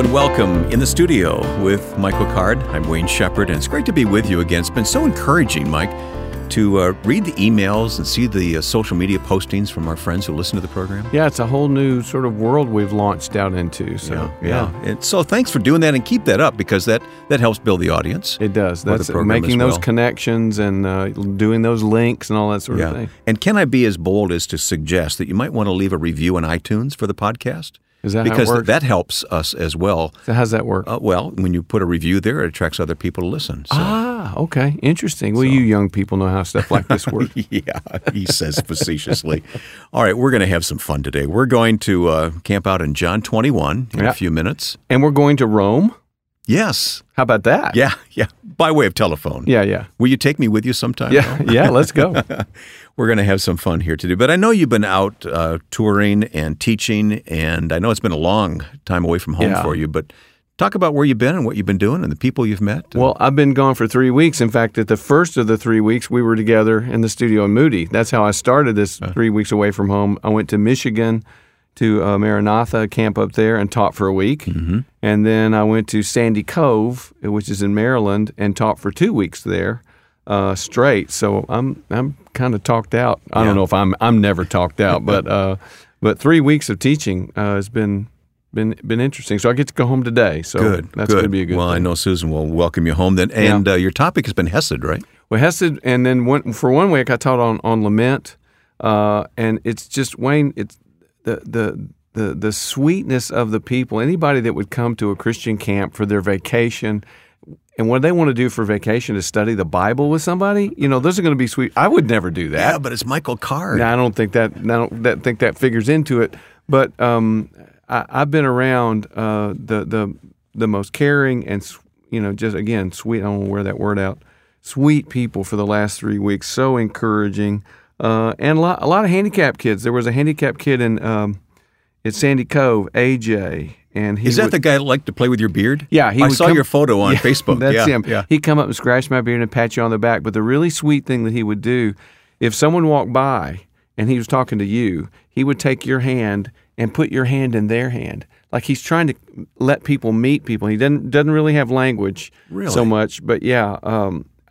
and welcome in the studio with Michael Card. I'm Wayne Shepherd, and it's great to be with you again. It's been so encouraging, Mike, to read the emails and see the social media postings from our friends who listen to the program. Yeah, it's a whole new sort of world we've launched out into. So yeah. And so thanks for doing that, and keep that up, because that helps build the audience. It does. That's making those connections and doing those links and all that sort of thing. And can I be as bold as to suggest that you might want to leave a review on iTunes for the podcast? Is that how it works? That helps us as well. So how's that work? Well, when you put a review there, it attracts other people to listen. So. Ah, okay. Interesting. Well, you young people know how stuff like this works. Yeah, he says facetiously. All right, we're going to have some fun today. We're going to camp out in John 21 in a few minutes. And we're going to Rome? Yes. How about that? Yeah. By way of telephone. Yeah. Will you take me with you sometime? Yeah, let's go. We're going to have some fun here today. But I know you've been out touring and teaching, and I know it's been a long time away from home for you, but talk about where you've been and what you've been doing and the people you've met. Well, I've been gone for 3 weeks. In fact, at the first of the 3 weeks, we were together in the studio in Moody. That's how I started this 3 weeks away from home. I went to Michigan to Maranatha camp up there and taught for a week. Mm-hmm. And then I went to Sandy Cove, which is in Maryland, and taught for 2 weeks there straight. So I'm kind of talked out. I don't know if I'm never talked out, but 3 weeks of teaching has been interesting. So I get to go home today. So that's going to be a good thing. Well, I know Susan will welcome you home then. And your topic has been Hesed, right? Well, Hesed, and then for one week I taught on lament. And it's just, Wayne, it's the sweetness of the people, anybody that would come to a Christian camp for their vacation, and what they want to do for vacation is study the Bible with somebody. You know, those are going to be sweet. I would never do that. Yeah, but it's Michael Card. No, I don't think that figures into it. But I've been around the most caring and just again sweet. I don't want to wear that word out. Sweet people for the last 3 weeks. So encouraging. And a lot of handicapped kids. There was a handicapped kid in at Sandy Cove, AJ, and he is that the guy that liked to play with your beard? Yeah, I saw your photo on Facebook. That's him. Yeah. He'd come up and scratch my beard and pat you on the back. But the really sweet thing that he would do, if someone walked by and he was talking to you, he would take your hand and put your hand in their hand, like he's trying to let people meet people. He doesn't really have language so much, but yeah.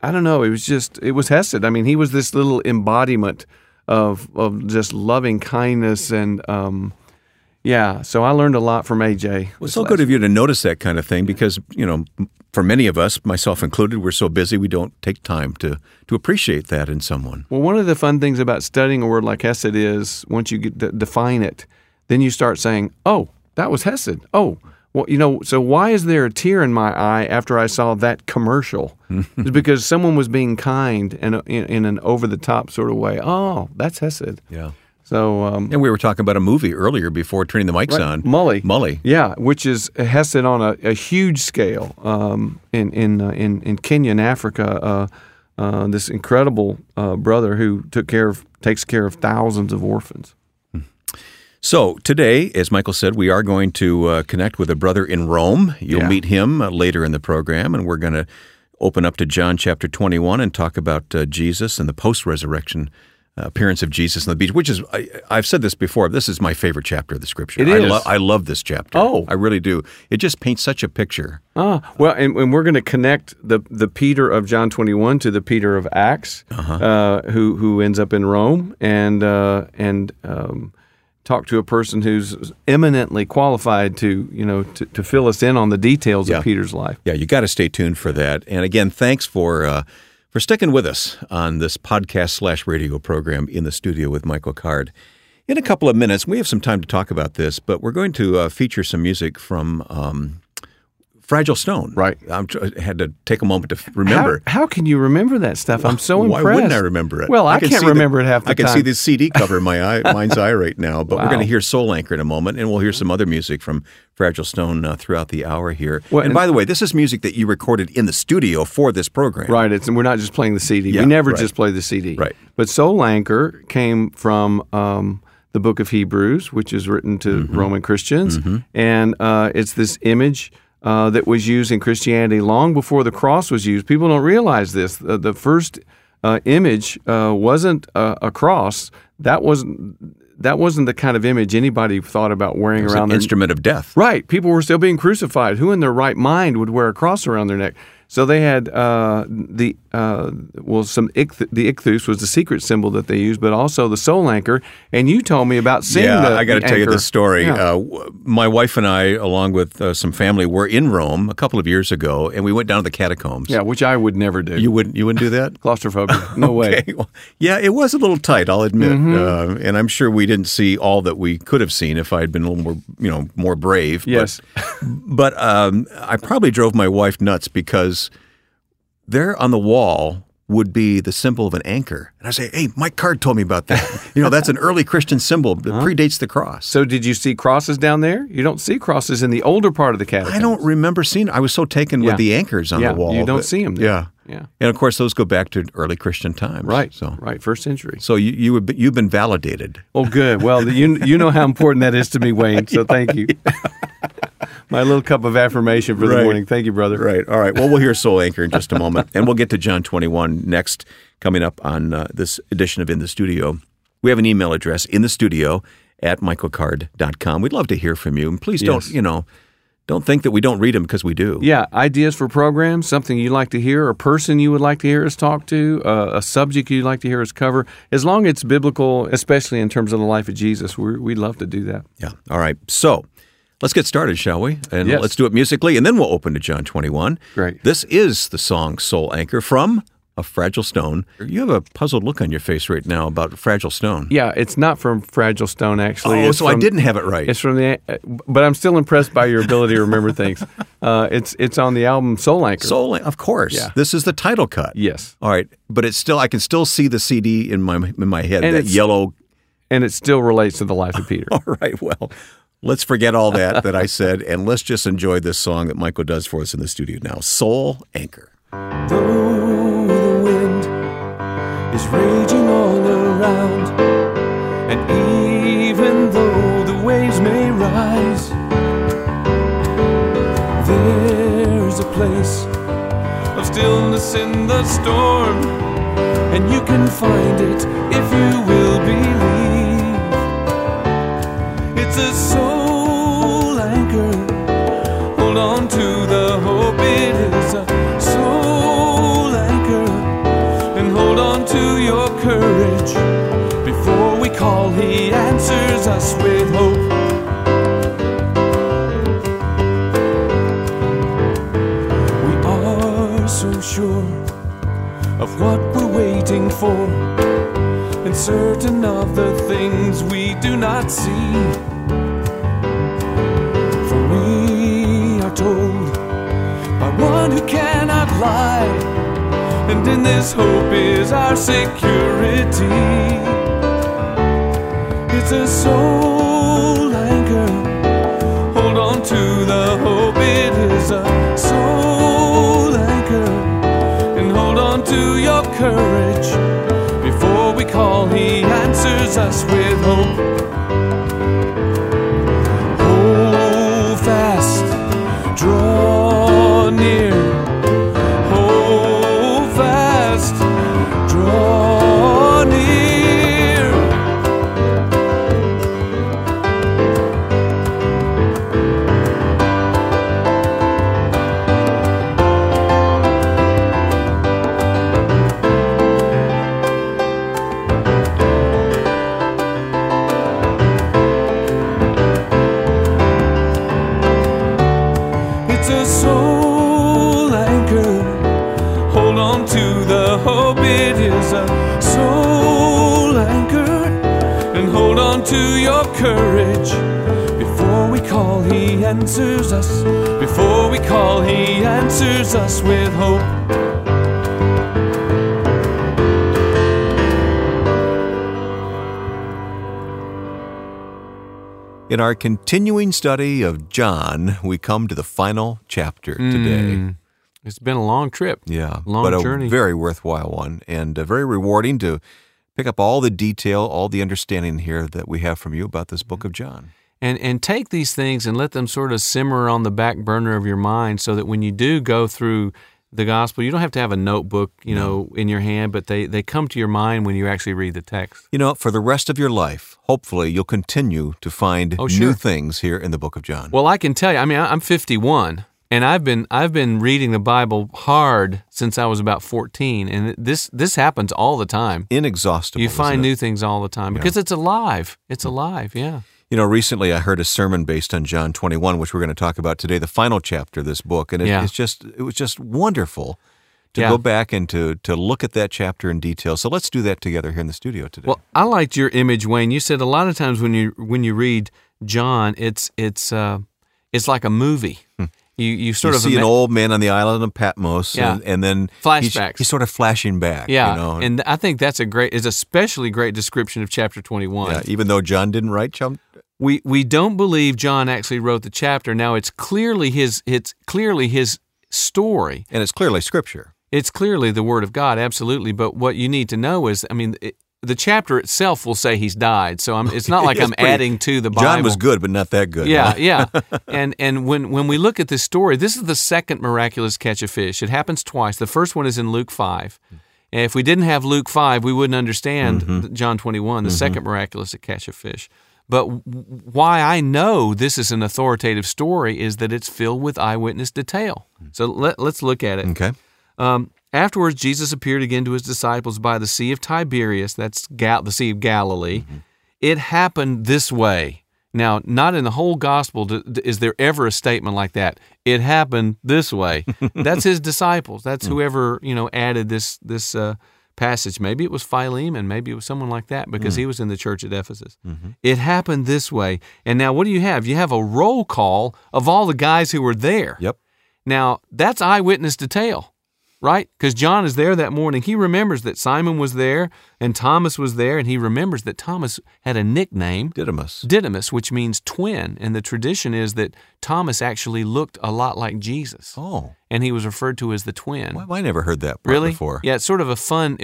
I don't know. It was Hesed. I mean, he was this little embodiment of just loving kindness and, so I learned a lot from AJ. Well, it's so good of you to notice that kind of thing because, for many of us, myself included, we're so busy we don't take time to appreciate that in someone. Well, one of the fun things about studying a word like Hesed is once you define it, then you start saying, oh, that was Hesed. Well, so why is there a tear in my eye after I saw that commercial? It's because someone was being kind and in an over-the-top sort of way. Oh, that's Hesed. Yeah. So, and we were talking about a movie earlier before turning the mics on. Mully. Yeah, which is Hesed on a huge scale in Kenya and Africa. This incredible brother who takes care of thousands of orphans. So today, as Michael said, we are going to connect with a brother in Rome. You'll meet him later in the program, and we're going to open up to John chapter 21 and talk about Jesus and the post-resurrection appearance of Jesus on the beach, which is, I've said this before, this is my favorite chapter of the Scripture. It is. I love this chapter. Oh. I really do. It just paints such a picture. Well, and we're going to connect the Peter of John 21 to the Peter of Acts, who ends up in Rome, and talk to a person who's eminently qualified to fill us in on the details of Peter's life. Yeah, you got to stay tuned for that. And again, thanks for sticking with us on this podcast/radio program in the studio with Michael Card. In a couple of minutes, we have some time to talk about this, but we're going to feature some music from Fragile Stone. Right. I had to take a moment to remember. How can you remember that stuff? I'm so impressed. Why wouldn't I remember it? Well, I can't remember it half the time. I can see the CD cover in my mind's eye right now, but we're going to hear Soul Anchor in a moment, and we'll hear some other music from Fragile Stone throughout the hour here. Well, and by the way, this is music that you recorded in the studio for this program. Right, and we're not just playing the CD. Yeah, we never just play the CD. Right. But Soul Anchor came from... the book of Hebrews, which is written to Roman Christians, and it's this image that was used in Christianity long before the cross was used. People don't realize this. The first image wasn't a cross. That was that wasn't the kind of image anybody thought about wearing around their neck. It was an instrument of death. Right. People were still being crucified. Who in their right mind would wear a cross around their neck? So they had the ichthus was the secret symbol that they used, but also the soul anchor. And you told me about seeing the anchor. Yeah, I got to tell you this story. Yeah. My wife and I, along with some family, were in Rome a couple of years ago, and we went down to the catacombs. Yeah, which I would never do. You wouldn't do that? Claustrophobia. No way. Well, yeah, it was a little tight, I'll admit. Mm-hmm. And I'm sure we didn't see all that we could have seen if I had been a little more, more brave. Yes. But I probably drove my wife nuts because there on the wall would be the symbol of an anchor. And I say, hey, Mike Card told me about that. That's an early Christian symbol that predates the cross. So did you see crosses down there? You don't see crosses in the older part of the catacombs. I don't remember seeing them. I was so taken with the anchors on the wall. You don't see them there. Yeah. Yeah. And, of course, those go back to early Christian times. Right, first century. So you've been validated. Oh, good. Well, you know how important that is to me, Wayne, so thank you. My little cup of affirmation for the morning. Thank you, brother. Right. All right. Well, we'll hear Soul Anchor in just a moment, and we'll get to John 21 next, coming up on this edition of In the Studio. We have an email address, inthestudio@michaelcard.com. We'd love to hear from you, and please don't, don't think that we don't read them, because we do. Yeah, ideas for programs, something you like to hear, a person you would like to hear us talk to, a subject you'd like to hear us cover. As long as it's biblical, especially in terms of the life of Jesus, we'd love to do that. Yeah. All right. So let's get started, shall we? And let's do it musically, and then we'll open to John 21. Great. This is the song Soul Anchor from A Fragile Stone. You have a puzzled look on your face right now about Fragile Stone. Yeah, it's not from Fragile Stone, actually. Oh, I didn't have it right. It's from but I'm still impressed by your ability to remember things. It's on the album Soul Anchor. Of course. Yeah. This is the title cut. Yes. All right, but it's still, I can still see the CD in my head, and that yellow. And it still relates to the life of Peter. All right, well, let's forget all that I said, and let's just enjoy this song that Michael does for us in the studio now, Soul Anchor. Is raging all around, and even though the waves may rise, there's a place of stillness in the storm, and you can find it if you will believe. It's a soul anchor, hold on to the hope. It is a soul anchor, and hold on to your courage. Before we call, he answers us with hope. We are so sure of what we're waiting for, and certain of the things we do not see. For we are told by one who cannot lie, and in this hope is our security. It's a soul anchor, hold on to the hope. It is a soul anchor, and hold on to your courage. Before we call, he answers us with hope. Hold fast, draw near. To your courage, before we call, he answers us. Before we call, he answers us with hope. In our continuing study of John, we come to the final chapter today. It's been a long trip. Yeah, long journey. A very worthwhile one, and very rewarding to pick up all the detail, all the understanding here that we have from you about this book of John. And take these things and let them sort of simmer on the back burner of your mind, so that when you do go through the gospel. You don't have to have a notebook, you know, in your hand, but they come to your mind when you actually read the text. You know, for the rest of your life, hopefully you'll continue to find new things here in the book of John. Well, I can tell you, I mean, I'm 51, and I've been reading the Bible hard since I was about 14, and this happens all the time. Inexhaustible. You find new things all the time because it's alive. It's alive, yeah. You know, recently I heard a sermon based on John 21, which we're going to talk about today, the final chapter of this book, and it was just wonderful to go back and to look at that chapter in detail. So let's do that together here in the studio today. Well, I liked your image, Wayne. You said a lot of times when you read John, it's like a movie. You sort of see an old man on the island of Patmos, and then flashbacks. He's sort of flashing back. Yeah, you know? And I think that's especially great description of chapter 21. Yeah, even though John didn't write chapter. We don't believe John actually wrote the chapter. Now it's clearly his story, and it's clearly Scripture. It's clearly the Word of God, absolutely. But what you need to know is, I mean, the chapter itself will say he's died. So it's not like I'm adding to the Bible. John was good, but not that good. Yeah, And when we look at this story, this is the second miraculous catch of fish. It happens twice. The first one is in Luke 5. And if we didn't have Luke 5, we wouldn't understand John 21, the second miraculous catch of fish. But why I know this is an authoritative story is that it's filled with eyewitness detail. So let's look at it. Okay. Afterwards, Jesus appeared again to his disciples by the Sea of Tiberias, that's the Sea of Galilee. Mm-hmm. It happened this way. Now, not in the whole gospel is there ever a statement like that. It happened this way. That's his disciples. That's whoever, added this passage. Maybe it was Philemon, maybe it was someone like that, because he was in the church at Ephesus. Mm-hmm. It happened this way. And now what do you have? You have a roll call of all the guys who were there. Yep. Now, that's eyewitness detail, right? Because John is there that morning. He remembers that Simon was there and Thomas was there, and he remembers that Thomas had a nickname. Didymus, which means twin. And the tradition is that Thomas actually looked a lot like Jesus. Oh. And he was referred to as the twin. Well, I never heard that part before. Yeah, it's sort of a fun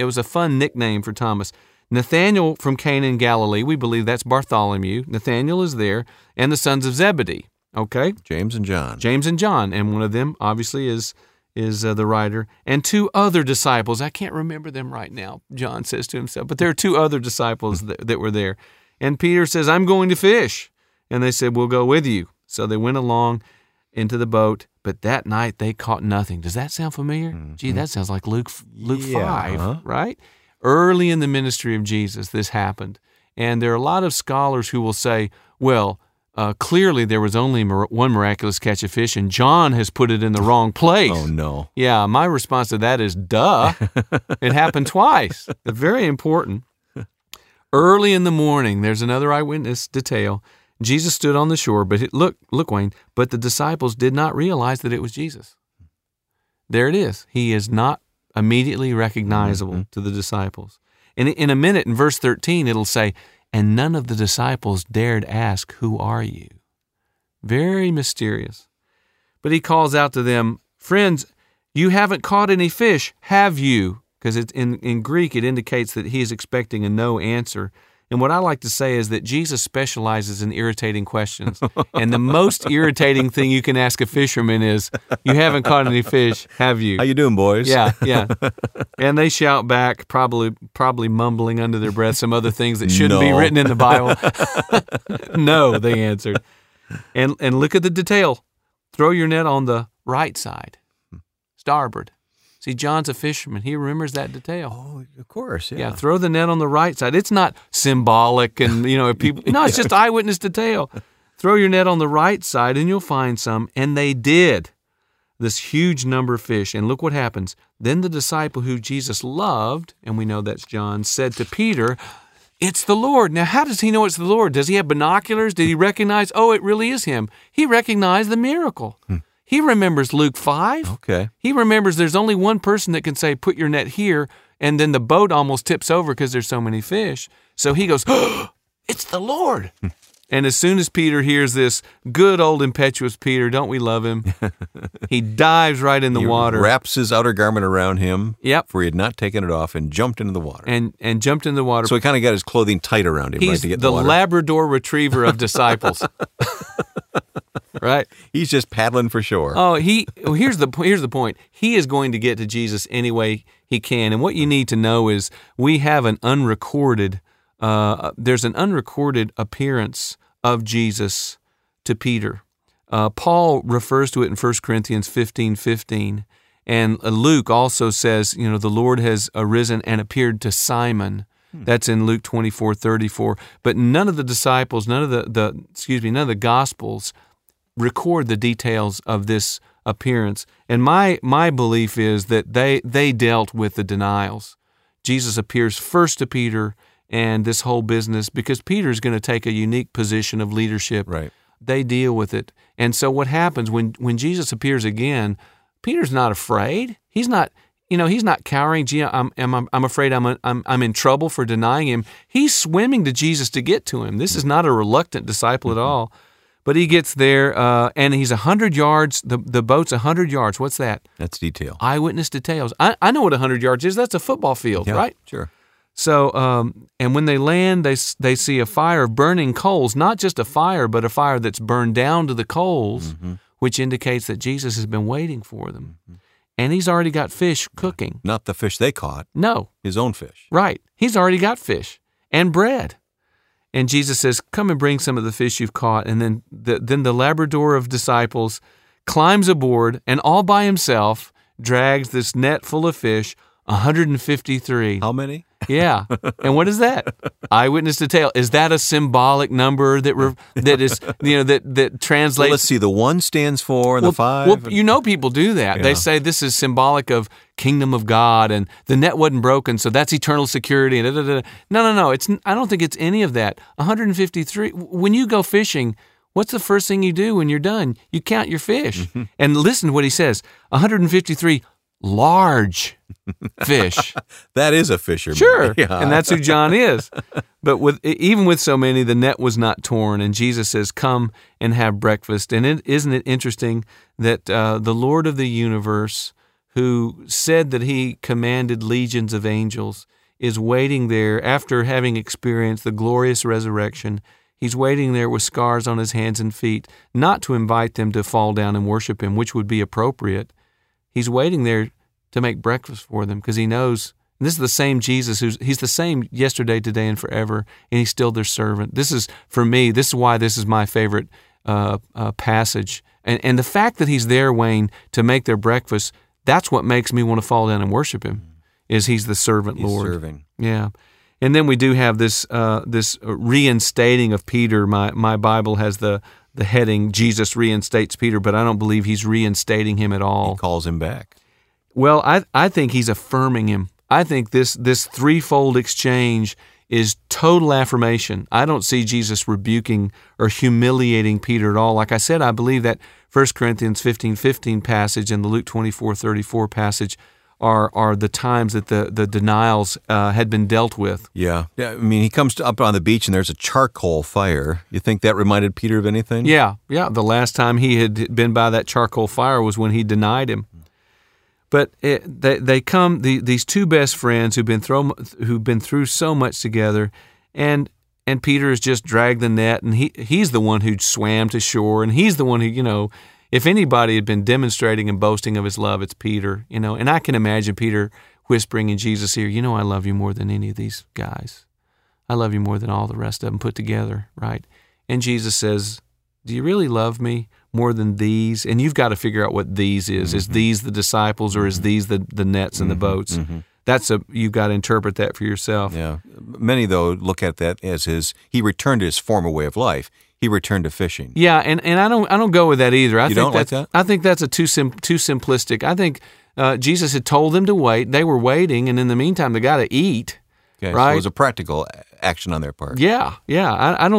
nickname for Thomas. Nathaniel from Cana in Galilee, we believe that's Bartholomew. Nathaniel is there, and the sons of Zebedee, okay? James and John, and one of them obviously is the writer, and two other disciples. I can't remember them right now, John says to himself, but there are two other disciples that were there. And Peter says, "I'm going to fish." And they said, "We'll go with you." So they went along into the boat, but that night they caught nothing. Does that sound familiar? Mm-hmm. Gee, that sounds like Luke 5, right? Early in the ministry of Jesus, this happened. And there are a lot of scholars who will say, well, clearly, there was only one miraculous catch of fish, and John has put it in the wrong place. Oh, no. Yeah, my response to that is, duh. It happened twice. Very important. Early in the morning, there's another eyewitness detail. Jesus stood on the shore, but look, Wayne, but the disciples did not realize that it was Jesus. There it is. He is not immediately recognizable to the disciples. And in a minute, in verse 13, it'll say, "And none of the disciples dared ask, 'Who are you?'" Very mysterious. But he calls out to them, "Friends, you haven't caught any fish, have you?" Because in Greek, it indicates that he is expecting a no answer. And what I like to say is that Jesus specializes in irritating questions. And the most irritating thing you can ask a fisherman is, "You haven't caught any fish, have you? How you doing, boys?" Yeah. And they shout back, probably mumbling under their breath some other things that shouldn't be written in the Bible. "No," they answered. And look at the detail. "Throw your net on the right side, starboard." See, John's a fisherman. He remembers that detail. Oh, of course, yeah. Yeah, throw the net on the right side. It's not symbolic and, people. No, it's just eyewitness detail. "Throw your net on the right side and you'll find some." And they did. This huge number of fish. And look what happens. Then the disciple who Jesus loved, and we know that's John, said to Peter, "It's the Lord." Now, how does he know it's the Lord? Does he have binoculars? Did he recognize, oh, it really is him? He recognized the miracle. He remembers Luke 5. Okay. He remembers there's only one person that can say, "Put your net here," and then the boat almost tips over because there's so many fish. So he goes, "Oh, it's the Lord." And as soon as Peter hears this, good old impetuous Peter, don't we love him? He dives right in the water. He wraps his outer garment around him, for he had not taken it off, and jumped into the water. And jumped in the water. So he kind of got his clothing tight around him, right, to get the water. He's the Labrador Retriever of disciples. Right? He's just paddling for shore. Oh, here's the point. He is going to get to Jesus any way he can. And what you need to know is we have an unrecorded, there's an unrecorded appearance of Jesus to Peter. Paul refers to it in 1 Corinthians 15:15. And Luke also says, you know, the Lord has arisen and appeared to Simon. That's in Luke 24:34. But none of the disciples, none of the Gospels record the details of this appearance. And my belief is that they dealt with the denials. Jesus appears first to Peter and this whole business because Peter's going to take a unique position of leadership. Right. They deal with it. And so what happens when Jesus appears again, Peter's not afraid. He's not... You know, he's not cowering. Gee, I'm afraid I'm in trouble for denying him. He's swimming to Jesus to get to him. This is not a reluctant disciple at all. But he gets there, and he's 100 yards. The boat's 100 yards. What's that? That's detail. Eyewitness details. I know what 100 yards is. That's a football field, yeah, right? Sure. So, and when they land, they see a fire of burning coals, not just a fire, but a fire that's burned down to the coals, which indicates that Jesus has been waiting for them. Mm-hmm. And he's already got fish cooking. Not the fish they caught. No. His own fish. Right. He's already got fish and bread. And Jesus says, come and bring some of the fish you've caught. And then the Labrador of disciples climbs aboard and all by himself drags this net full of fish, 153. How many? Yeah. And what is that? Eyewitness detail. Is that a symbolic number that translates? Well, let's see. The one stands for the five. Well, you know, people do that. Yeah. They say this is symbolic of kingdom of God, and the net wasn't broken, so that's eternal security. And No. I don't think it's any of that. 153. When you go fishing, what's the first thing you do when you're done? You count your fish. Mm-hmm. And listen to what he says. 153. Large fish. That is a fisherman. Sure, yeah. And that's who John is. But even with so many, the net was not torn, and Jesus says, come and have breakfast. And isn't it interesting that the Lord of the universe, who said that he commanded legions of angels, is waiting there after having experienced the glorious resurrection. He's waiting there with scars on his hands and feet, not to invite them to fall down and worship him, which would be appropriate. He's waiting there to make breakfast for them because he knows this is the same Jesus. He's the same yesterday, today, and forever, and he's still their servant. This is, for me, this is why this is my favorite passage. And the fact that he's there, Wayne, to make their breakfast, that's what makes me want to fall down and worship him, is he's the servant Lord. He's serving. Yeah. And then we do have this reinstating of Peter. My Bible has the heading, Jesus reinstates Peter, but I don't believe he's reinstating him at all. He calls him back. Well, I think he's affirming him. I think this threefold exchange is total affirmation. I don't see Jesus rebuking or humiliating Peter at all. Like I said, I believe that 1 Corinthians 15:15 passage and the Luke 24:34 passage are the times that the denials had been dealt with. Yeah, I mean, he comes up on the beach and there's a charcoal fire. You think that reminded Peter of anything? Yeah. The last time he had been by that charcoal fire was when he denied him. But they come, these two best friends who've been through so much together, and Peter has just dragged the net, and he's the one who swam to shore, and he's the one who, you know, if anybody had been demonstrating and boasting of his love, it's Peter, you know. And I can imagine Peter whispering in Jesus' ear, you know, I love you more than any of these guys. I love you more than all the rest of them put together, right? And Jesus says, do you really love me more than these? And you've got to figure out what these is. Mm-hmm. Is these the disciples or is these the nets and the boats? Mm-hmm. You've got to interpret that for yourself. Yeah. Many, though, look at that as he returned to his former way of life. He returned to fishing. Yeah, and I don't go with that either. I think that's a too simplistic. I think Jesus had told them to wait. They were waiting, and in the meantime, they got to eat. Okay, right? So it was a practical action on their part. Yeah. I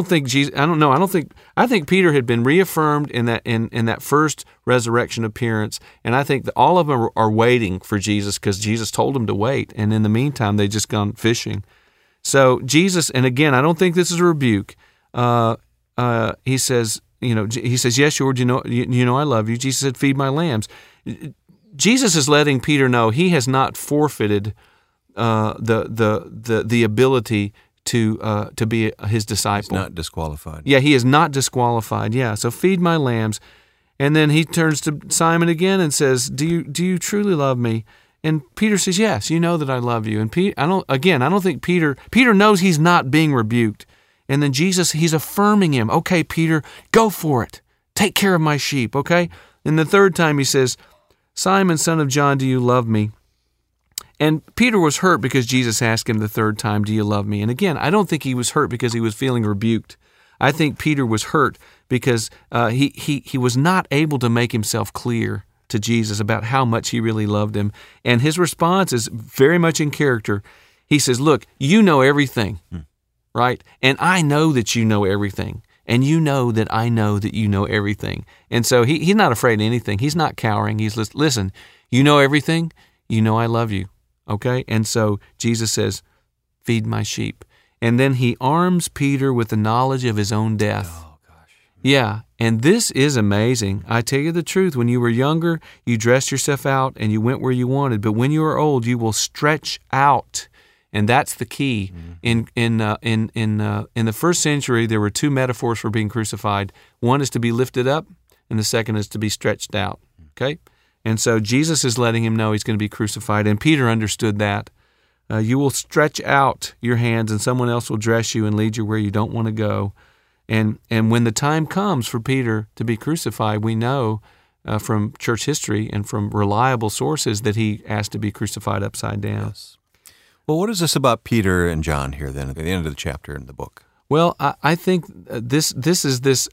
think Peter had been reaffirmed in that first resurrection appearance, and I think that all of them are waiting for Jesus because Jesus told them to wait, and in the meantime, they just gone fishing. So Jesus, and again, I don't think this is a rebuke. He says, yes, Lord, you know, I love you. Jesus said, feed my lambs. Jesus is letting Peter know he has not forfeited the ability to be his disciple. He's not disqualified. Yeah, he is not disqualified. Yeah, so feed my lambs. And then he turns to Simon again and says, do you truly love me? And Peter says, yes, you know that I love you. And I don't think Peter knows he's not being rebuked. And then Jesus, he's affirming him. Okay, Peter, go for it. Take care of my sheep, okay? And the third time he says, Simon, son of John, do you love me? And Peter was hurt because Jesus asked him the third time, do you love me? And again, I don't think he was hurt because he was feeling rebuked. I think Peter was hurt because he was not able to make himself clear to Jesus about how much he really loved him. And his response is very much in character. He says, look, you know everything, right? And I know that you know everything. And you know that I know that you know everything. And so he's not afraid of anything. He's not cowering. He's listen, you know everything. You know I love you, okay? And so Jesus says, feed my sheep. And then he arms Peter with the knowledge of his own death. Oh, gosh. Yeah, and this is amazing. I tell you the truth, when you were younger, you dressed yourself out and you went where you wanted. But when you are old, you will stretch out. And that's the key. Mm-hmm. In the first century, there were two metaphors for being crucified. One is to be lifted up, and the second is to be stretched out. Okay, and so Jesus is letting him know he's going to be crucified, and Peter understood that. You will stretch out your hands, and someone else will dress you and lead you where you don't want to go. And when the time comes for Peter to be crucified, we know from church history and from reliable sources that he asked to be crucified upside down. Yes. Well, what is this about Peter and John here then at the end of the chapter in the book? Well, I think this is this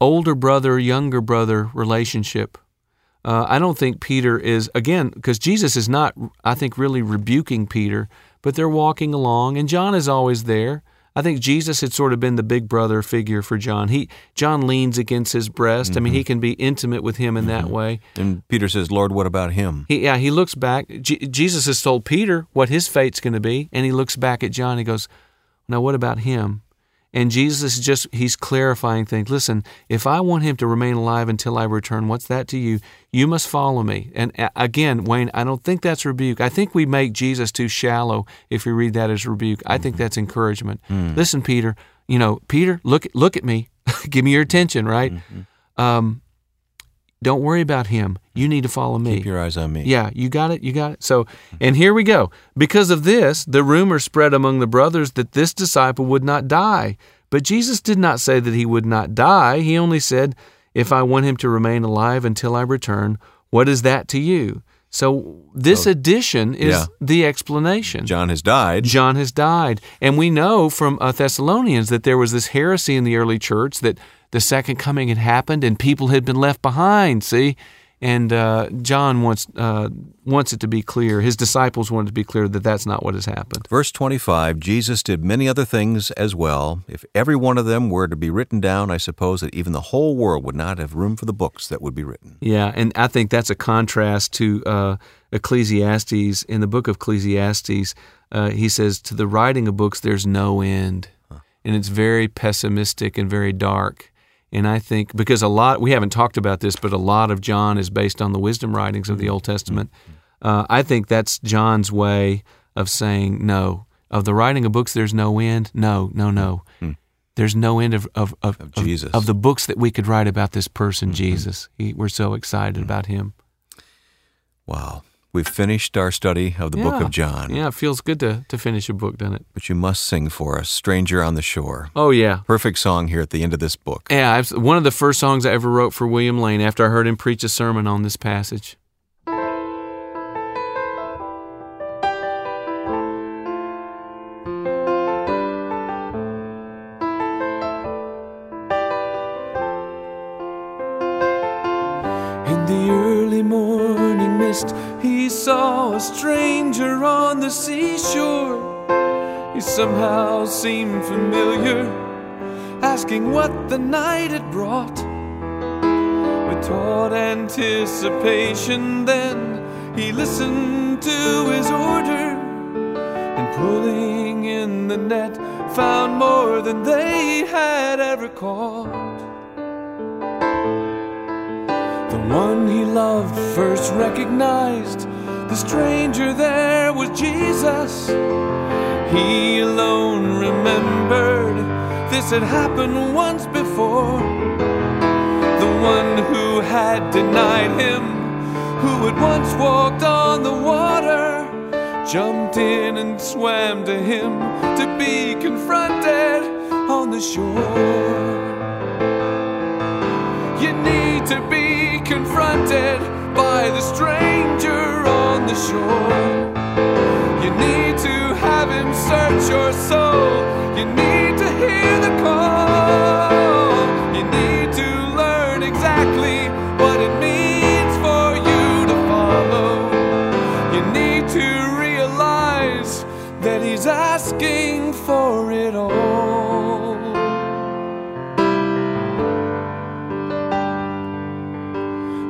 older brother, younger brother relationship. I don't think Peter is, again, because Jesus is not, I think, really rebuking Peter, but they're walking along, and John is always there. I think Jesus had sort of been the big brother figure for John. John leans against his breast. Mm-hmm. I mean, he can be intimate with him in mm-hmm. that way. And Peter says, Lord, what about him? He looks back. Jesus has told Peter what his fate's going to be, and he looks back at John and he goes, now what about him? And Jesus he's clarifying things. Listen, if I want him to remain alive until I return, what's that to you? You must follow me. And again, Wayne, I don't think that's rebuke. I think we make Jesus too shallow if we read that as rebuke. I think that's encouragement. Mm. Listen, Peter, Peter, look at me. Give me your attention, right? Mm-hmm. Don't worry about him. You need to follow me. Keep your eyes on me. Yeah, you got it. So, and here we go. Because of this, the rumor spread among the brothers that this disciple would not die. But Jesus did not say that he would not die. He only said, if I want him to remain alive until I return, what is that to you? So this addition is the explanation. John has died. And we know from Thessalonians that there was this heresy in the early church that the second coming had happened and people had been left behind, see? And John wants it to be clear. His disciples want it to be clear that that's not what has happened. Verse 25, Jesus did many other things as well. If every one of them were to be written down, I suppose that even the whole world would not have room for the books that would be written. Yeah, and I think that's a contrast to Ecclesiastes. In the book of Ecclesiastes, he says, to the writing of books, there's no end. Huh. And it's very pessimistic and very dark. And I think, because we haven't talked about this, but a lot of John is based on the wisdom writings of the Old Testament. I think that's John's way of saying, no, of the writing of books, there's no end. No. Mm. There's no end of Jesus. Of the books that we could write about this person, mm-hmm. Jesus. We're so excited mm-hmm. about him. Wow. We've finished our study of the book of John. Yeah, it feels good to finish a book, doesn't it? But you must sing for us, Stranger on the Shore. Oh, yeah. Perfect song here at the end of this book. Yeah, one of the first songs I ever wrote for William Lane after I heard him preach a sermon on this passage. Stranger on the seashore, he somehow seemed familiar, asking what the night had brought. With taut anticipation then, he listened to his order, and pulling in the net, found more than they had ever caught. The one he loved first recognized. The stranger there was Jesus. He alone remembered this had happened once before. The one who had denied him, who had once walked on the water, jumped in and swam to him to be confronted on the shore. You need to be confronted by the stranger on the shore. You need to have him search your soul. You need to hear the call. You need to learn exactly what it means for you to follow. You need to realize that he's asking for it all.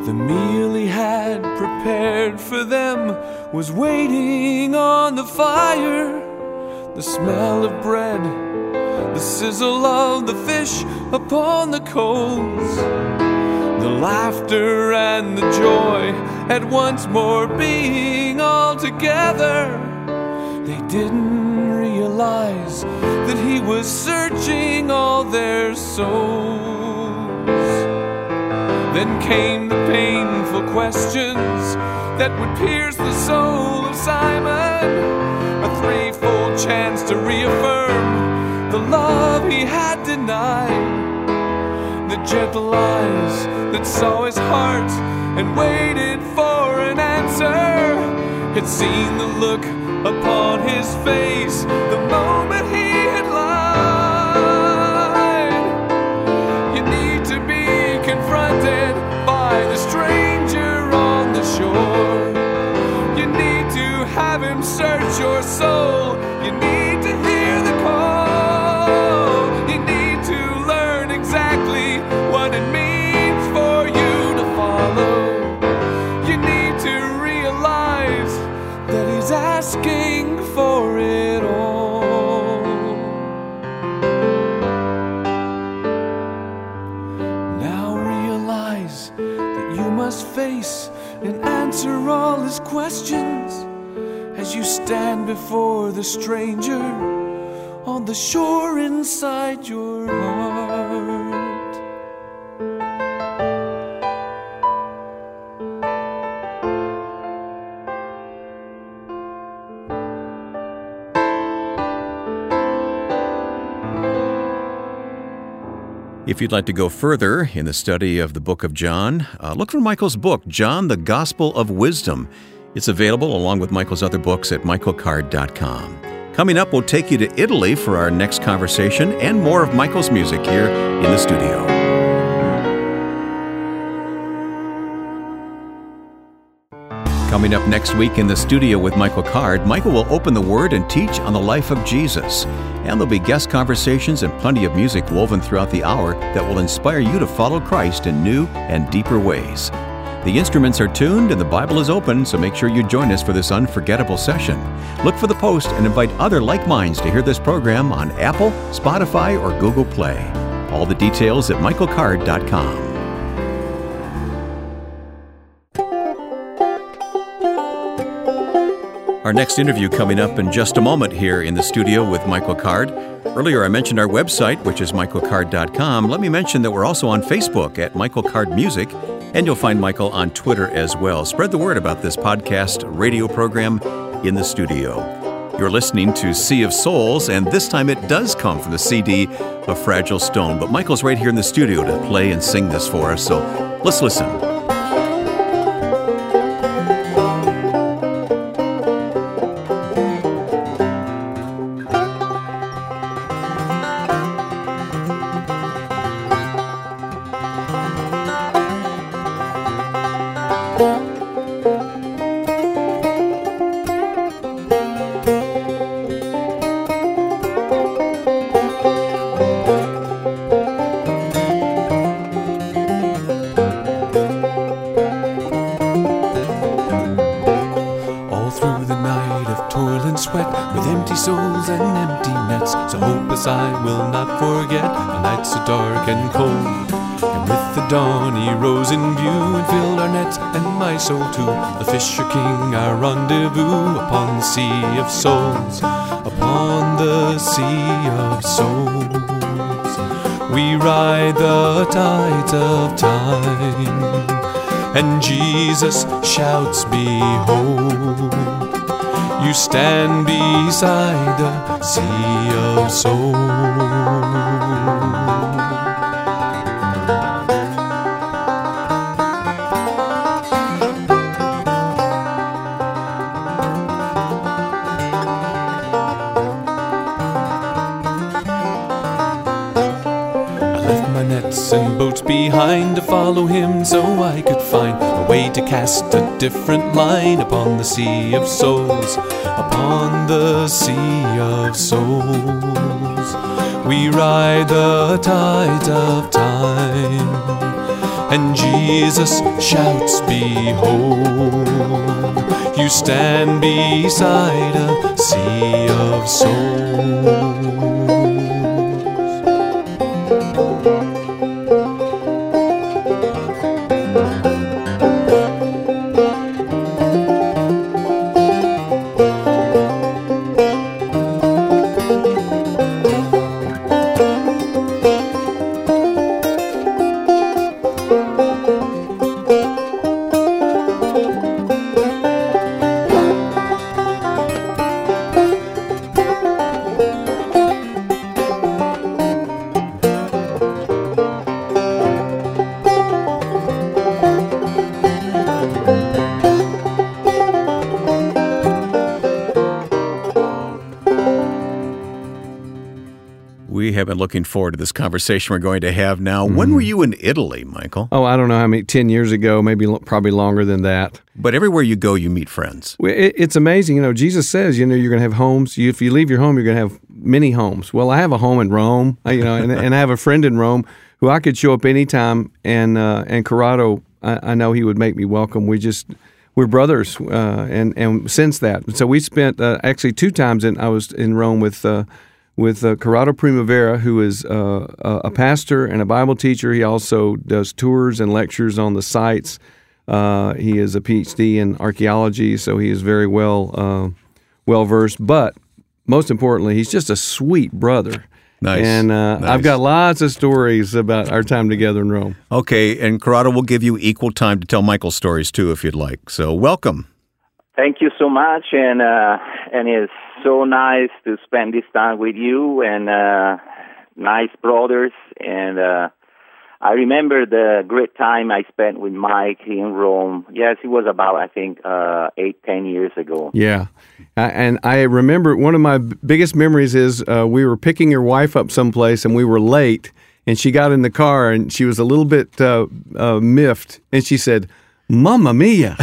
The meal he had prepared for them was waiting on the fire. The smell of bread, the sizzle of the fish upon the coals, the laughter and the joy at once more being all together. They didn't realize that he was searching all their souls. Then came the painful questions that would pierce the soul of Simon. A threefold chance to reaffirm the love he had denied. The gentle eyes that saw his heart and waited for an answer had seen the look upon his face the moment he had lied. You need to be confronted by the stranger on the shore. You need to have him search your soul. You need to hear the call. You need to learn exactly what it means for you to follow. You need to realize that he's asking for it all. Now realize that you must face and answer all his questions as you stand before the stranger on the shore inside your heart. If you'd like to go further in the study of the book of John, look for Michael's book, John, the Gospel of Wisdom. It's available along with Michael's other books at michaelcard.com. Coming up, we'll take you to Italy for our next conversation and more of Michael's music here in the studio. Coming up next week in the studio with Michael Card, Michael will open the Word and teach on the life of Jesus. And there'll be guest conversations and plenty of music woven throughout the hour that will inspire you to follow Christ in new and deeper ways. The instruments are tuned and the Bible is open, so make sure you join us for this unforgettable session. Look for the post and invite other like minds to hear this program on Apple, Spotify, or Google Play. All the details at michaelcard.com. Our next interview coming up in just a moment here in the studio with Michael Card. Earlier I mentioned our website, which is michaelcard.com. Let me mention that we're also on Facebook at Michael Card Music, and you'll find Michael on Twitter as well. Spread the word about this podcast radio program in the studio. You're listening to Sea of Souls, and this time it does come from the CD of Fragile Stone. But Michael's right here in the studio to play and sing this for us, so let's listen. The Fisher King, our rendezvous upon the Sea of Souls, upon the Sea of Souls. we ride the tides of time. And Jesus shouts, behold, you stand beside the Sea of Souls. And boats behind to follow him, so I could find a way to cast a different line upon the Sea of Souls, upon the Sea of Souls. We ride the tide of time, and Jesus shouts, behold, you stand beside a Sea of Souls. Looking forward to this conversation we're going to have now. Mm-hmm. When were you in Italy, Michael? Oh, I don't know how many, 10 years ago, maybe probably longer than that. But everywhere you go, you meet friends. It's amazing. You know, Jesus says, you know, you're going to have homes. If you leave your home, you're going to have many homes. Well, I have a home in Rome, you know, and I have a friend in Rome who I could show up anytime. And Corrado, I know he would make me welcome. We're brothers, and since that. So we spent actually two times I was in Rome with Corrado Primavera, who is a pastor and a Bible teacher. He also does tours and lectures on the sites. He is a PhD in archaeology, so he is very well-versed. But most importantly, he's just a sweet brother. Nice. And nice. I've got lots of stories about our time together in Rome. Okay, and Corrado will give you equal time to tell Michael's stories, too, if you'd like. So welcome. Thank you so much, and it's so nice to spend this time with you and nice brothers. And I remember the great time I spent with Mike in Rome. Yes, it was about, I think, 8-10 years ago. Yeah, and I remember one of my biggest memories is we were picking your wife up someplace, and we were late, and she got in the car, and she was a little bit miffed, and she said, Mamma Mia.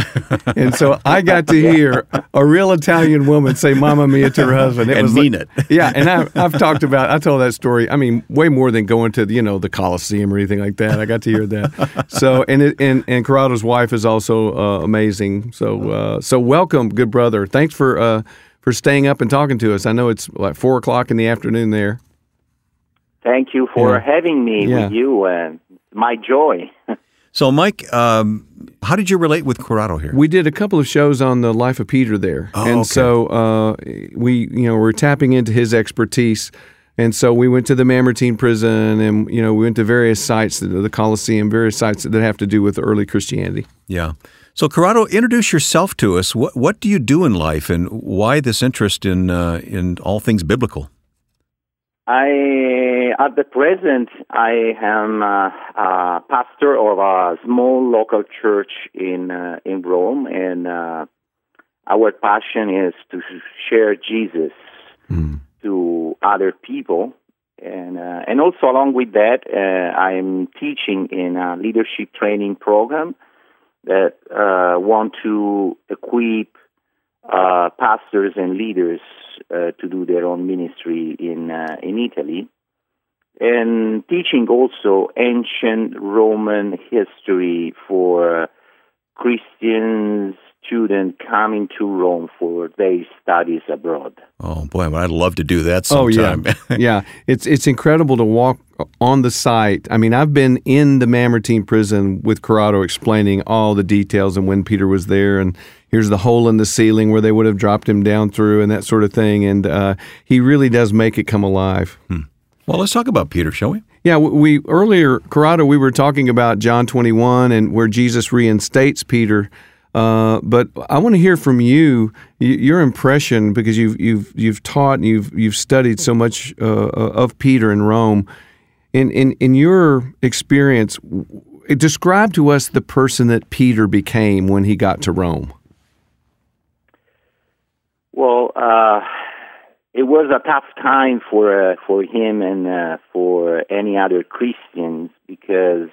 And so I got to hear a real Italian woman say Mamma Mia to her husband. It. Yeah, and I've talked about, I told that story, I mean, way more than going to, you know, the Colosseum or anything like that. I got to hear that. So, and Corrado's wife is also amazing. So welcome, good brother. Thanks for staying up and talking to us. I know it's like 4 o'clock in the afternoon there. Thank you for having me with you, and my joy. So, Mike, how did you relate with Corrado here? We did a couple of shows on the life of Peter there. Oh, and okay. So we, you know, we're tapping into his expertise. And so we went to the Mamertine Prison, and, you know, we went to various sites, the Colosseum, various sites that have to do with early Christianity. Yeah. So, Corrado, introduce yourself to us. What do you do in life, and why this interest in all things biblical? At the present, I am a pastor of a small local church in Rome, and our passion is to share Jesus to other people, and also along with that, I'm teaching in a leadership training program that want to equip pastors and leaders to do their own ministry in Italy, and teaching also ancient Roman history for Christian students coming to Rome for their studies abroad. Oh boy, I'd love to do that sometime. Oh yeah, yeah. It's incredible to walk on the site. I mean, I've been in the Mamertine Prison with Corrado explaining all the details and when Peter was there and. Here's the hole in the ceiling where they would have dropped him down through and that sort of thing. And he really does make it come alive. Well, let's talk about Peter, shall we? Yeah, we earlier, Corrado, we were talking about John 21 and where Jesus reinstates Peter. But I want to hear from you your impression, because you've taught and you've studied so much of Peter in Rome. In your experience, describe to us the person that Peter became when he got to Rome. Well, it was a tough time for him and for any other Christians, because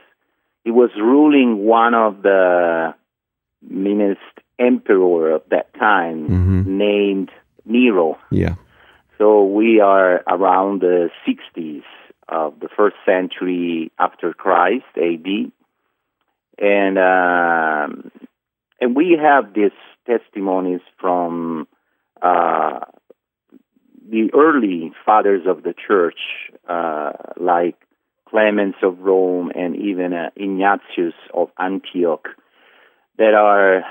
he was ruling one of the meanest emperor of that time, named Nero. Yeah. So we are around the 60s of the first century after Christ, A.D. And we have these testimonies from the early fathers of the church, like Clemens of Rome and even Ignatius of Antioch, that are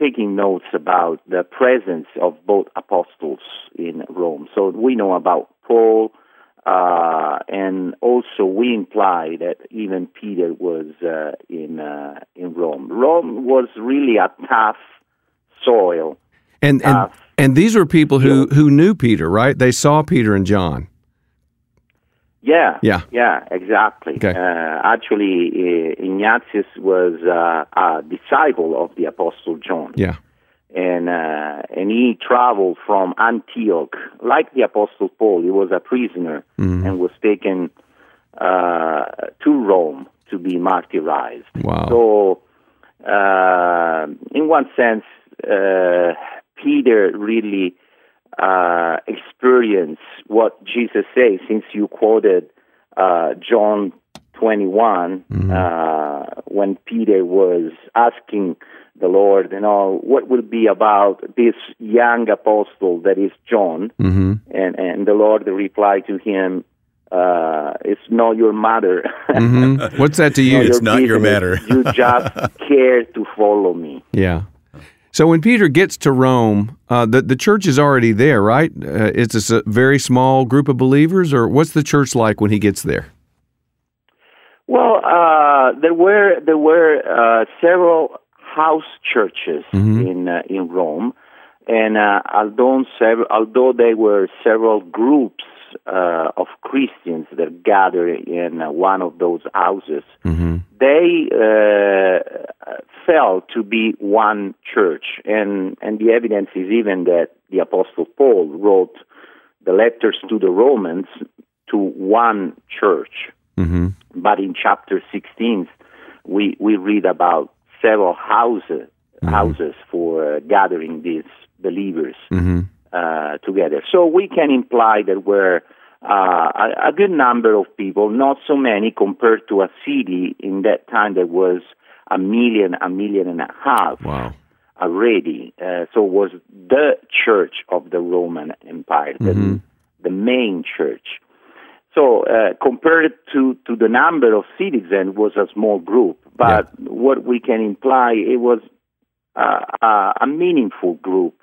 taking notes about the presence of both apostles in Rome. So we know about Paul, and also we imply that even Peter was in Rome. Rome was really a tough soil. And these were people who knew Peter, right? They saw Peter and John. Yeah, exactly. Okay. Actually, Ignatius was a disciple of the Apostle John. Yeah. And he traveled from Antioch, like the Apostle Paul. He was a prisoner and was taken to Rome to be martyrized. Wow. So, in one sense, Peter really experience what Jesus says, since you quoted John 21, when Peter was asking the Lord, you know, what will be about this young apostle that is John? And the Lord replied to him, it's not your matter. What's that to you? It's not your matter. You just care to follow me. Yeah. So when Peter gets to Rome, the church is already there, right? Is this a very small group of believers, or what's the church like when he gets there? Well, there were several house churches in Rome, and although there were several groups of Christians that gathered in one of those houses, they fell to be one church. And the evidence is even that the Apostle Paul wrote the letters to the Romans to one church. But in chapter 16, we read about several houses for gathering these believers together. So we can imply that we're a good number of people, not so many compared to a city. In that time, there was a million and a half already. So it was the church of the Roman Empire, the main church. So compared to the number of citizens, it was a small group. But what we can imply, it was a meaningful group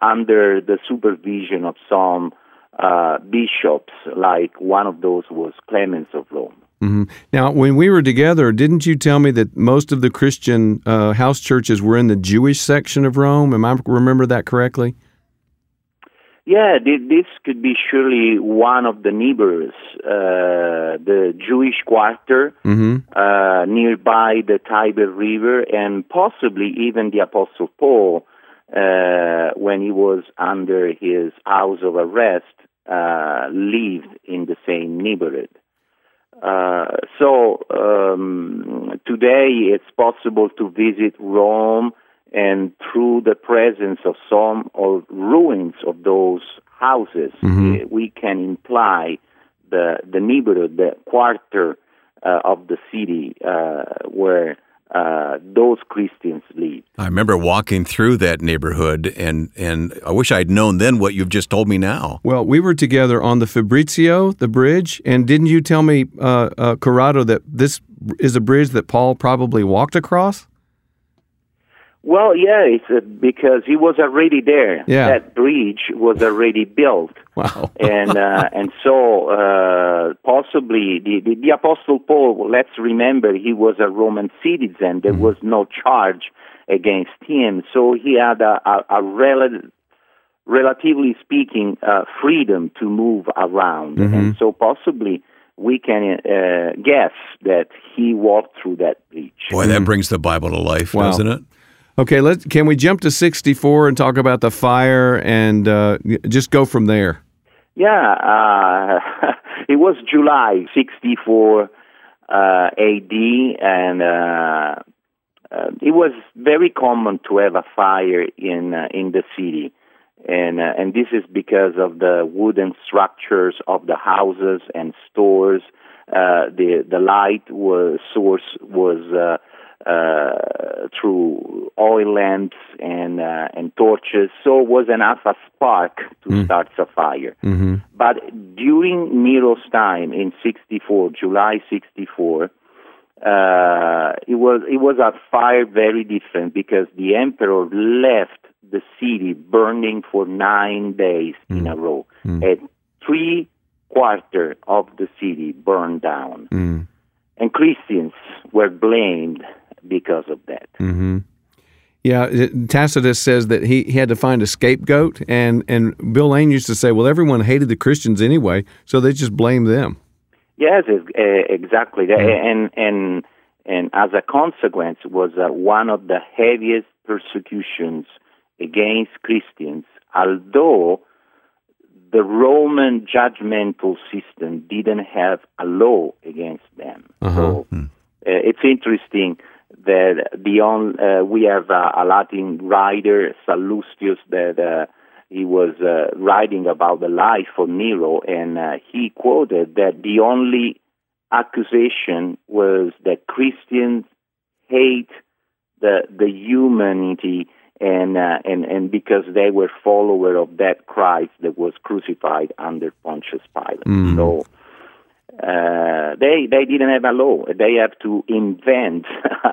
under the supervision of some bishops, like one of those was Clemens of Rome. Now, when we were together, didn't you tell me that most of the Christian house churches were in the Jewish section of Rome? Am I remember that correctly? Yeah, this could be surely one of the neighbors, the Jewish quarter nearby the Tiber River, and possibly even the Apostle Paul, when he was under his house of arrest, lived in the same neighborhood. So today it's possible to visit Rome, and through the presence of some or ruins of those houses, we can imply the neighborhood, the quarter of the city where those Christians live. I remember walking through that neighborhood, and I wish I'd known then what you've just told me now. Well, we were together on the Fabrizio, the bridge, and didn't you tell me, Corrado, that this is a bridge that Paul probably walked across? Well, yeah, it's because he was already there. Yeah. That bridge was already built. Wow. and so possibly the Apostle Paul, let's remember, he was a Roman citizen. There was no charge against him. So he had a relatively speaking freedom to move around. Mm-hmm. And so possibly we can guess that he walked through that bridge. Boy, that brings the Bible to life, doesn't it? Okay, can we jump to 64 and talk about the fire and just go from there? Yeah, it was July 64 A.D., and it was very common to have a fire in the city. And this is because of the wooden structures of the houses and stores. The light source was through oil lamps and torches, so it was enough a spark to start a fire. Mm-hmm. But during Nero's time in 64, July 64, it was a fire very different because the emperor left the city burning for 9 days in a row. And 3/4 of the city burned down. And Christians were blamed because of that. Mm-hmm. Yeah, Tacitus says that he had to find a scapegoat, and Bill Lane used to say, well, everyone hated the Christians anyway, so they just blamed them. Yes, exactly. Mm-hmm. And as a consequence, was one of the heaviest persecutions against Christians, although the Roman judgmental system didn't have a law against them. Uh-huh. So it's interesting that we have a Latin writer, Sallustius, that he was writing about the life of Nero, and he quoted that the only accusation was that Christians hate the humanity and because they were followers of that Christ that was crucified under Pontius Pilate. So they didn't have a law. They have to invent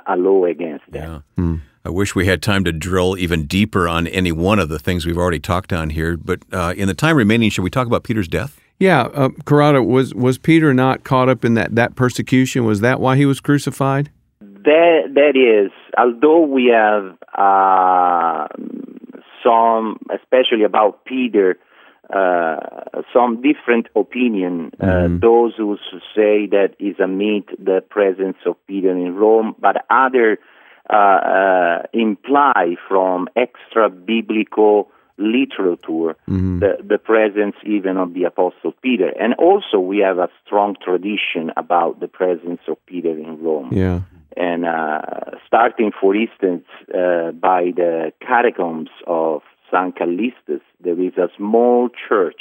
a law against them. Yeah. I wish we had time to drill even deeper on any one of the things we've already talked on here, but in the time remaining, should we talk about Peter's death? Yeah, Corrado, was Peter not caught up in that persecution? Was that why he was crucified? That is, although we have some, especially about Peter, some different opinion, those who say that is amid the presence of Peter in Rome, but other imply from extra-biblical literature the presence even of the Apostle Peter. And also we have a strong tradition about the presence of Peter in Rome. Yeah. And starting, for instance, by the catacombs of St. Callistus, there is a small church,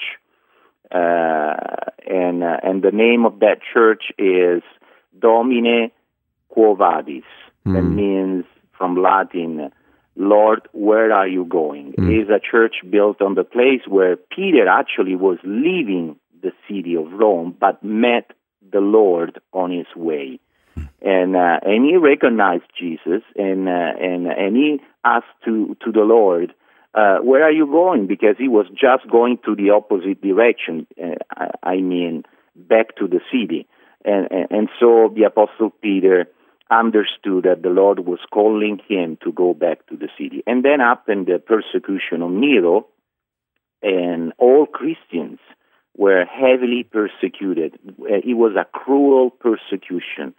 and the name of that church is Domine Quo Vadis. That means, from Latin, Lord, where are you going? It is a church built on the place where Peter actually was leaving the city of Rome, but met the Lord on his way. And he recognized Jesus, and he asked to the Lord, where are you going? Because he was just going to the opposite direction, back to the city. And so the Apostle Peter understood that the Lord was calling him to go back to the city. And then happened the persecution of Nero, and all Christians were heavily persecuted. It was a cruel persecution.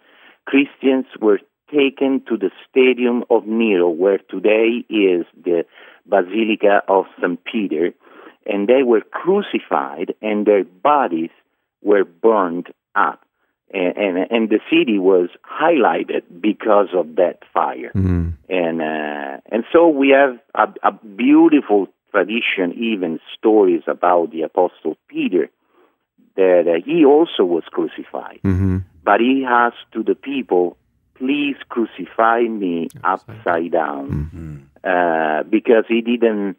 Christians were taken to the Stadium of Nero, where today is the Basilica of St. Peter, and they were crucified, and their bodies were burned up. And the city was highlighted because of that fire. And so we have a beautiful tradition, even stories about the Apostle Peter, that he also was crucified. But he asked to the people, please crucify me upside down, because he didn't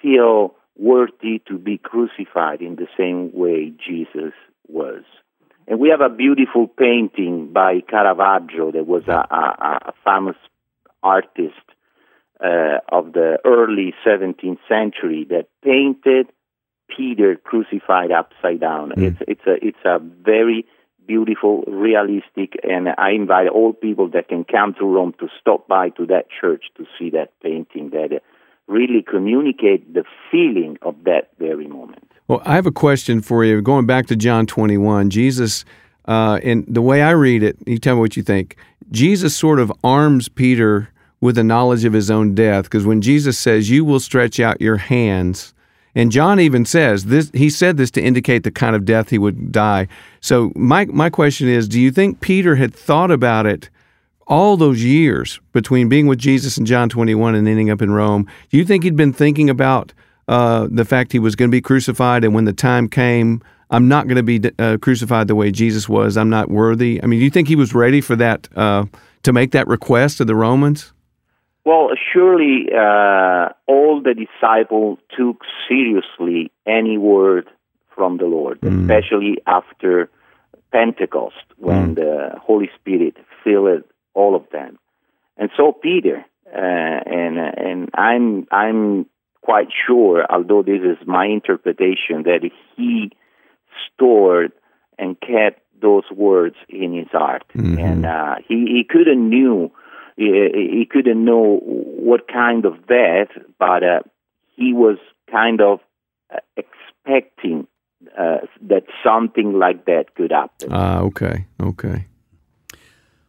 feel worthy to be crucified in the same way Jesus was. And we have a beautiful painting by Caravaggio, that was a famous artist of the early 17th century that painted Peter crucified upside down. It's a very beautiful, realistic, and I invite all people that can come to Rome to stop by to that church to see that painting that really communicate the feeling of that very moment. Well, I have a question for you. Going back to John 21, Jesus, and the way I read it, you tell me what you think. Jesus sort of arms Peter with the knowledge of his own death, because when Jesus says, "You will stretch out your hands," and John even says this, he said this to indicate the kind of death he would die. So my question is, do you think Peter had thought about it all those years between being with Jesus in John 21 and ending up in Rome? Do you think he'd been thinking about the fact he was going to be crucified, and when the time came, I'm not going to be crucified the way Jesus was, I'm not worthy? I mean, do you think he was ready for that, to make that request to the Romans? Well, surely all the disciples took seriously any word from the Lord, especially after Pentecost, when the Holy Spirit filled all of them. And so Peter, and I'm quite sure, although this is my interpretation, that he stored and kept those words in his heart, and he couldn't know what kind of death, but he was kind of expecting that something like that could happen. Okay.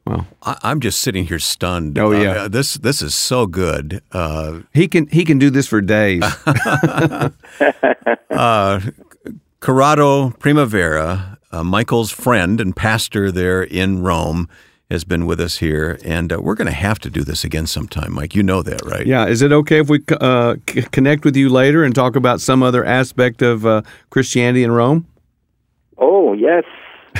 Wow. I'm just sitting here stunned. Oh yeah, this is so good. He can do this for days. Corrado Primavera, Michael's friend and pastor there in Rome, has been with us here, and we're going to have to do this again sometime, Mike. You know that, right? Yeah. Is it okay if we connect with you later and talk about some other aspect of Christianity in Rome? Oh, yes.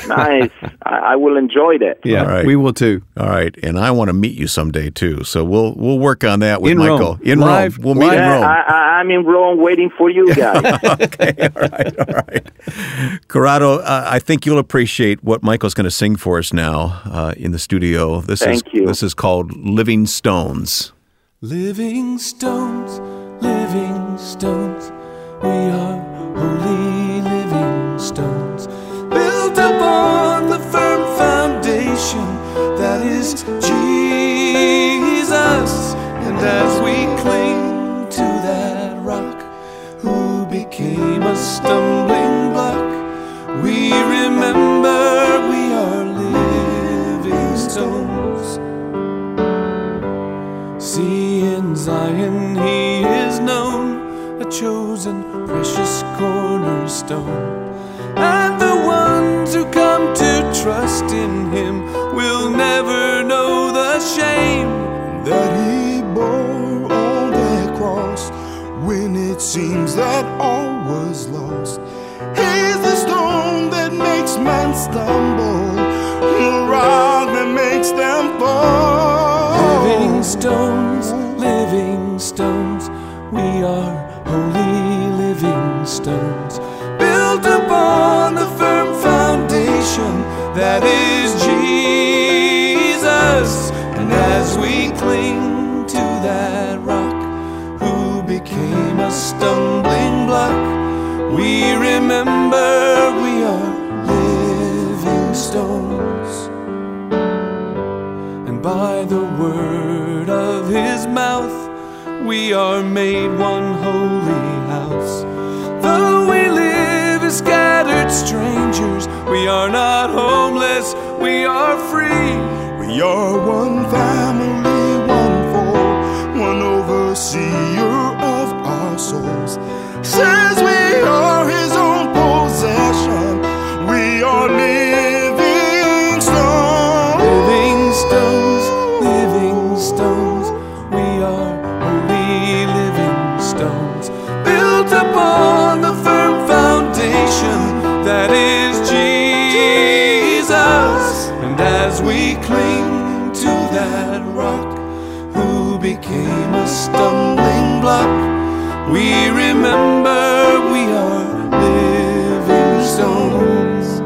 Nice. I will enjoy that. Yeah, all right. We will too. All right, and I want to meet you someday too. So we'll work on that with Michael in Rome. We'll meet in Rome. I'm in Rome waiting for you guys. Okay. All right. Corrado, I think you'll appreciate what Michael's going to sing for us now in the studio. This is called Living Stones. Living stones, living stones, we are holy living stones. Built upon the firm foundation that is Jesus, and as we cling to that rock, who became a stumbling block, we remember we are living stones. See, in Zion he is known, a chosen precious cornerstone, and the ones who come to trust in him will never know the shame that he bore on the cross when it seems that all was lost. He's the stone that makes men stumble, the rock that makes them fall. Living stones, we are holy living stones. Upon the firm foundation that is Jesus, and as we cling to that rock, who became a stumbling block, we remember we are living stones. And by the word of his mouth, we are made one holy house. Though we scattered strangers, we are not homeless, we are free. We are one family, one fold, one overseer of our souls. Says we are his own possession, we are living stones. Living stones, living stones, we are holy living stones. Built upon the firm that is Jesus, and as we cling to that rock, who became a stumbling block, we remember we are living stones.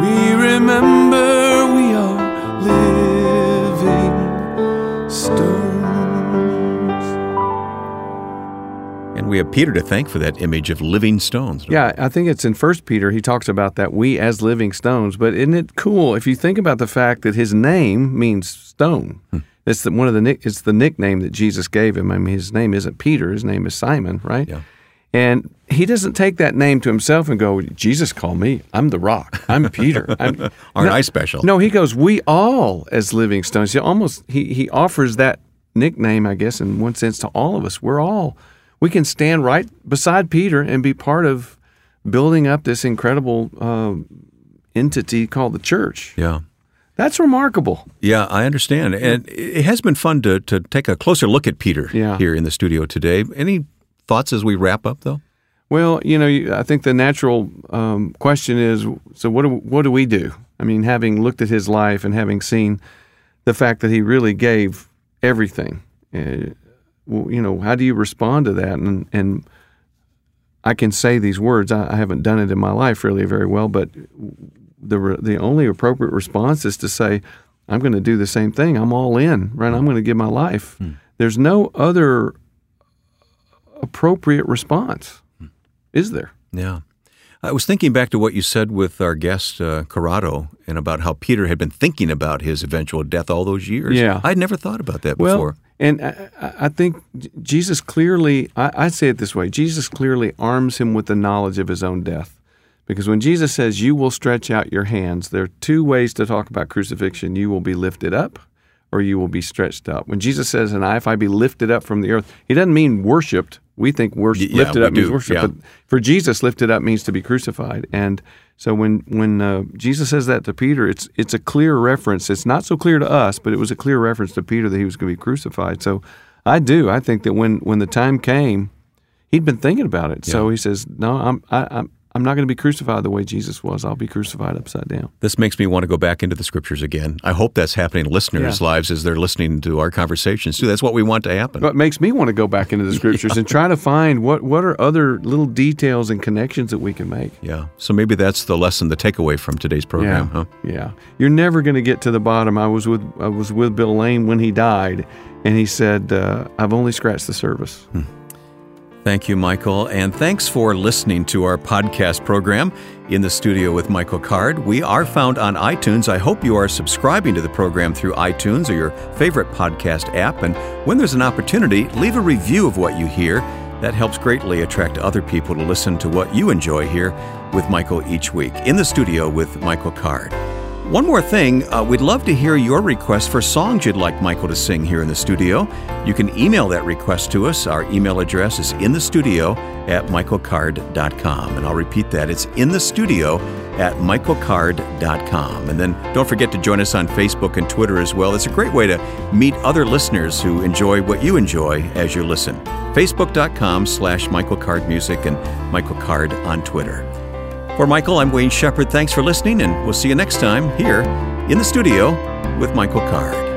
We remember we are living stones. we have Peter to thank for that image of living stones. Yeah, I think it's in 1 Peter he talks about that we as living stones. But isn't it cool if you think about the fact that his name means stone? It's the nickname that Jesus gave him. I mean, his name isn't Peter. His name is Simon, right? Yeah. And he doesn't take that name to himself and go, Jesus called me. I'm the rock. I'm Peter. Aren't I special? No, he goes, we all as living stones. He offers that nickname, I guess, in one sense to all of us. We can stand right beside Peter and be part of building up this incredible entity called the church. Yeah. That's remarkable. Yeah, I understand. And it has been fun to take a closer look at Peter here in the studio today. Any thoughts as we wrap up, though? Well, I think the natural question is, so what do we do? I mean, having looked at his life and having seen the fact that he really gave everything, how do you respond to that? And I can say these words. I haven't done it in my life really very well, but the only appropriate response is to say, I'm going to do the same thing. I'm all in, right? I'm going to give my life. There's no other appropriate response, is there? Yeah. I was thinking back to what you said with our guest, Corrado, and about how Peter had been thinking about his eventual death all those years. Yeah. I'd never thought about that before. And I think Jesus clearly, I say it this way, Jesus clearly arms him with the knowledge of his own death. Because when Jesus says, you will stretch out your hands, there are two ways to talk about crucifixion. You will be lifted up, or you will be stretched out. When Jesus says, and if I be lifted up from the earth, he doesn't mean worshipped. We think worship, lifted up means worship, but for Jesus, lifted up means to be crucified. And so when Jesus says that to Peter, it's a clear reference. It's not so clear to us, but it was a clear reference to Peter that he was going to be crucified. So I think that when the time came, he'd been thinking about it. Yeah. So he says, no, I'm not going to be crucified the way Jesus was. I'll be crucified upside down. This makes me want to go back into the Scriptures again. I hope that's happening in listeners' lives as they're listening to our conversations, too. That's what we want to happen. Well, it makes me want to go back into the Scriptures and try to find what are other little details and connections that we can make. Yeah. So maybe that's the lesson, the takeaway from today's program, huh? Yeah. You're never going to get to the bottom. I was with Bill Lane when he died, and he said, I've only scratched the surface. Thank you, Michael, and thanks for listening to our podcast program, In the Studio with Michael Card. We are found on iTunes. I hope you are subscribing to the program through iTunes or your favorite podcast app. And when there's an opportunity, leave a review of what you hear. That helps greatly attract other people to listen to what you enjoy here with Michael each week. In the Studio with Michael Card. One more thing, we'd love to hear your requests for songs you'd like Michael to sing here in the studio. You can email that request to us. Our email address is inthestudio@michaelcard.com. And I'll repeat that. It's inthestudio@michaelcard.com. And then don't forget to join us on Facebook and Twitter as well. It's a great way to meet other listeners who enjoy what you enjoy as you listen. Facebook.com/Michael Card Music and Michael Card on Twitter. For Michael, I'm Wayne Shepherd. Thanks for listening, and we'll see you next time here in the studio with Michael Card.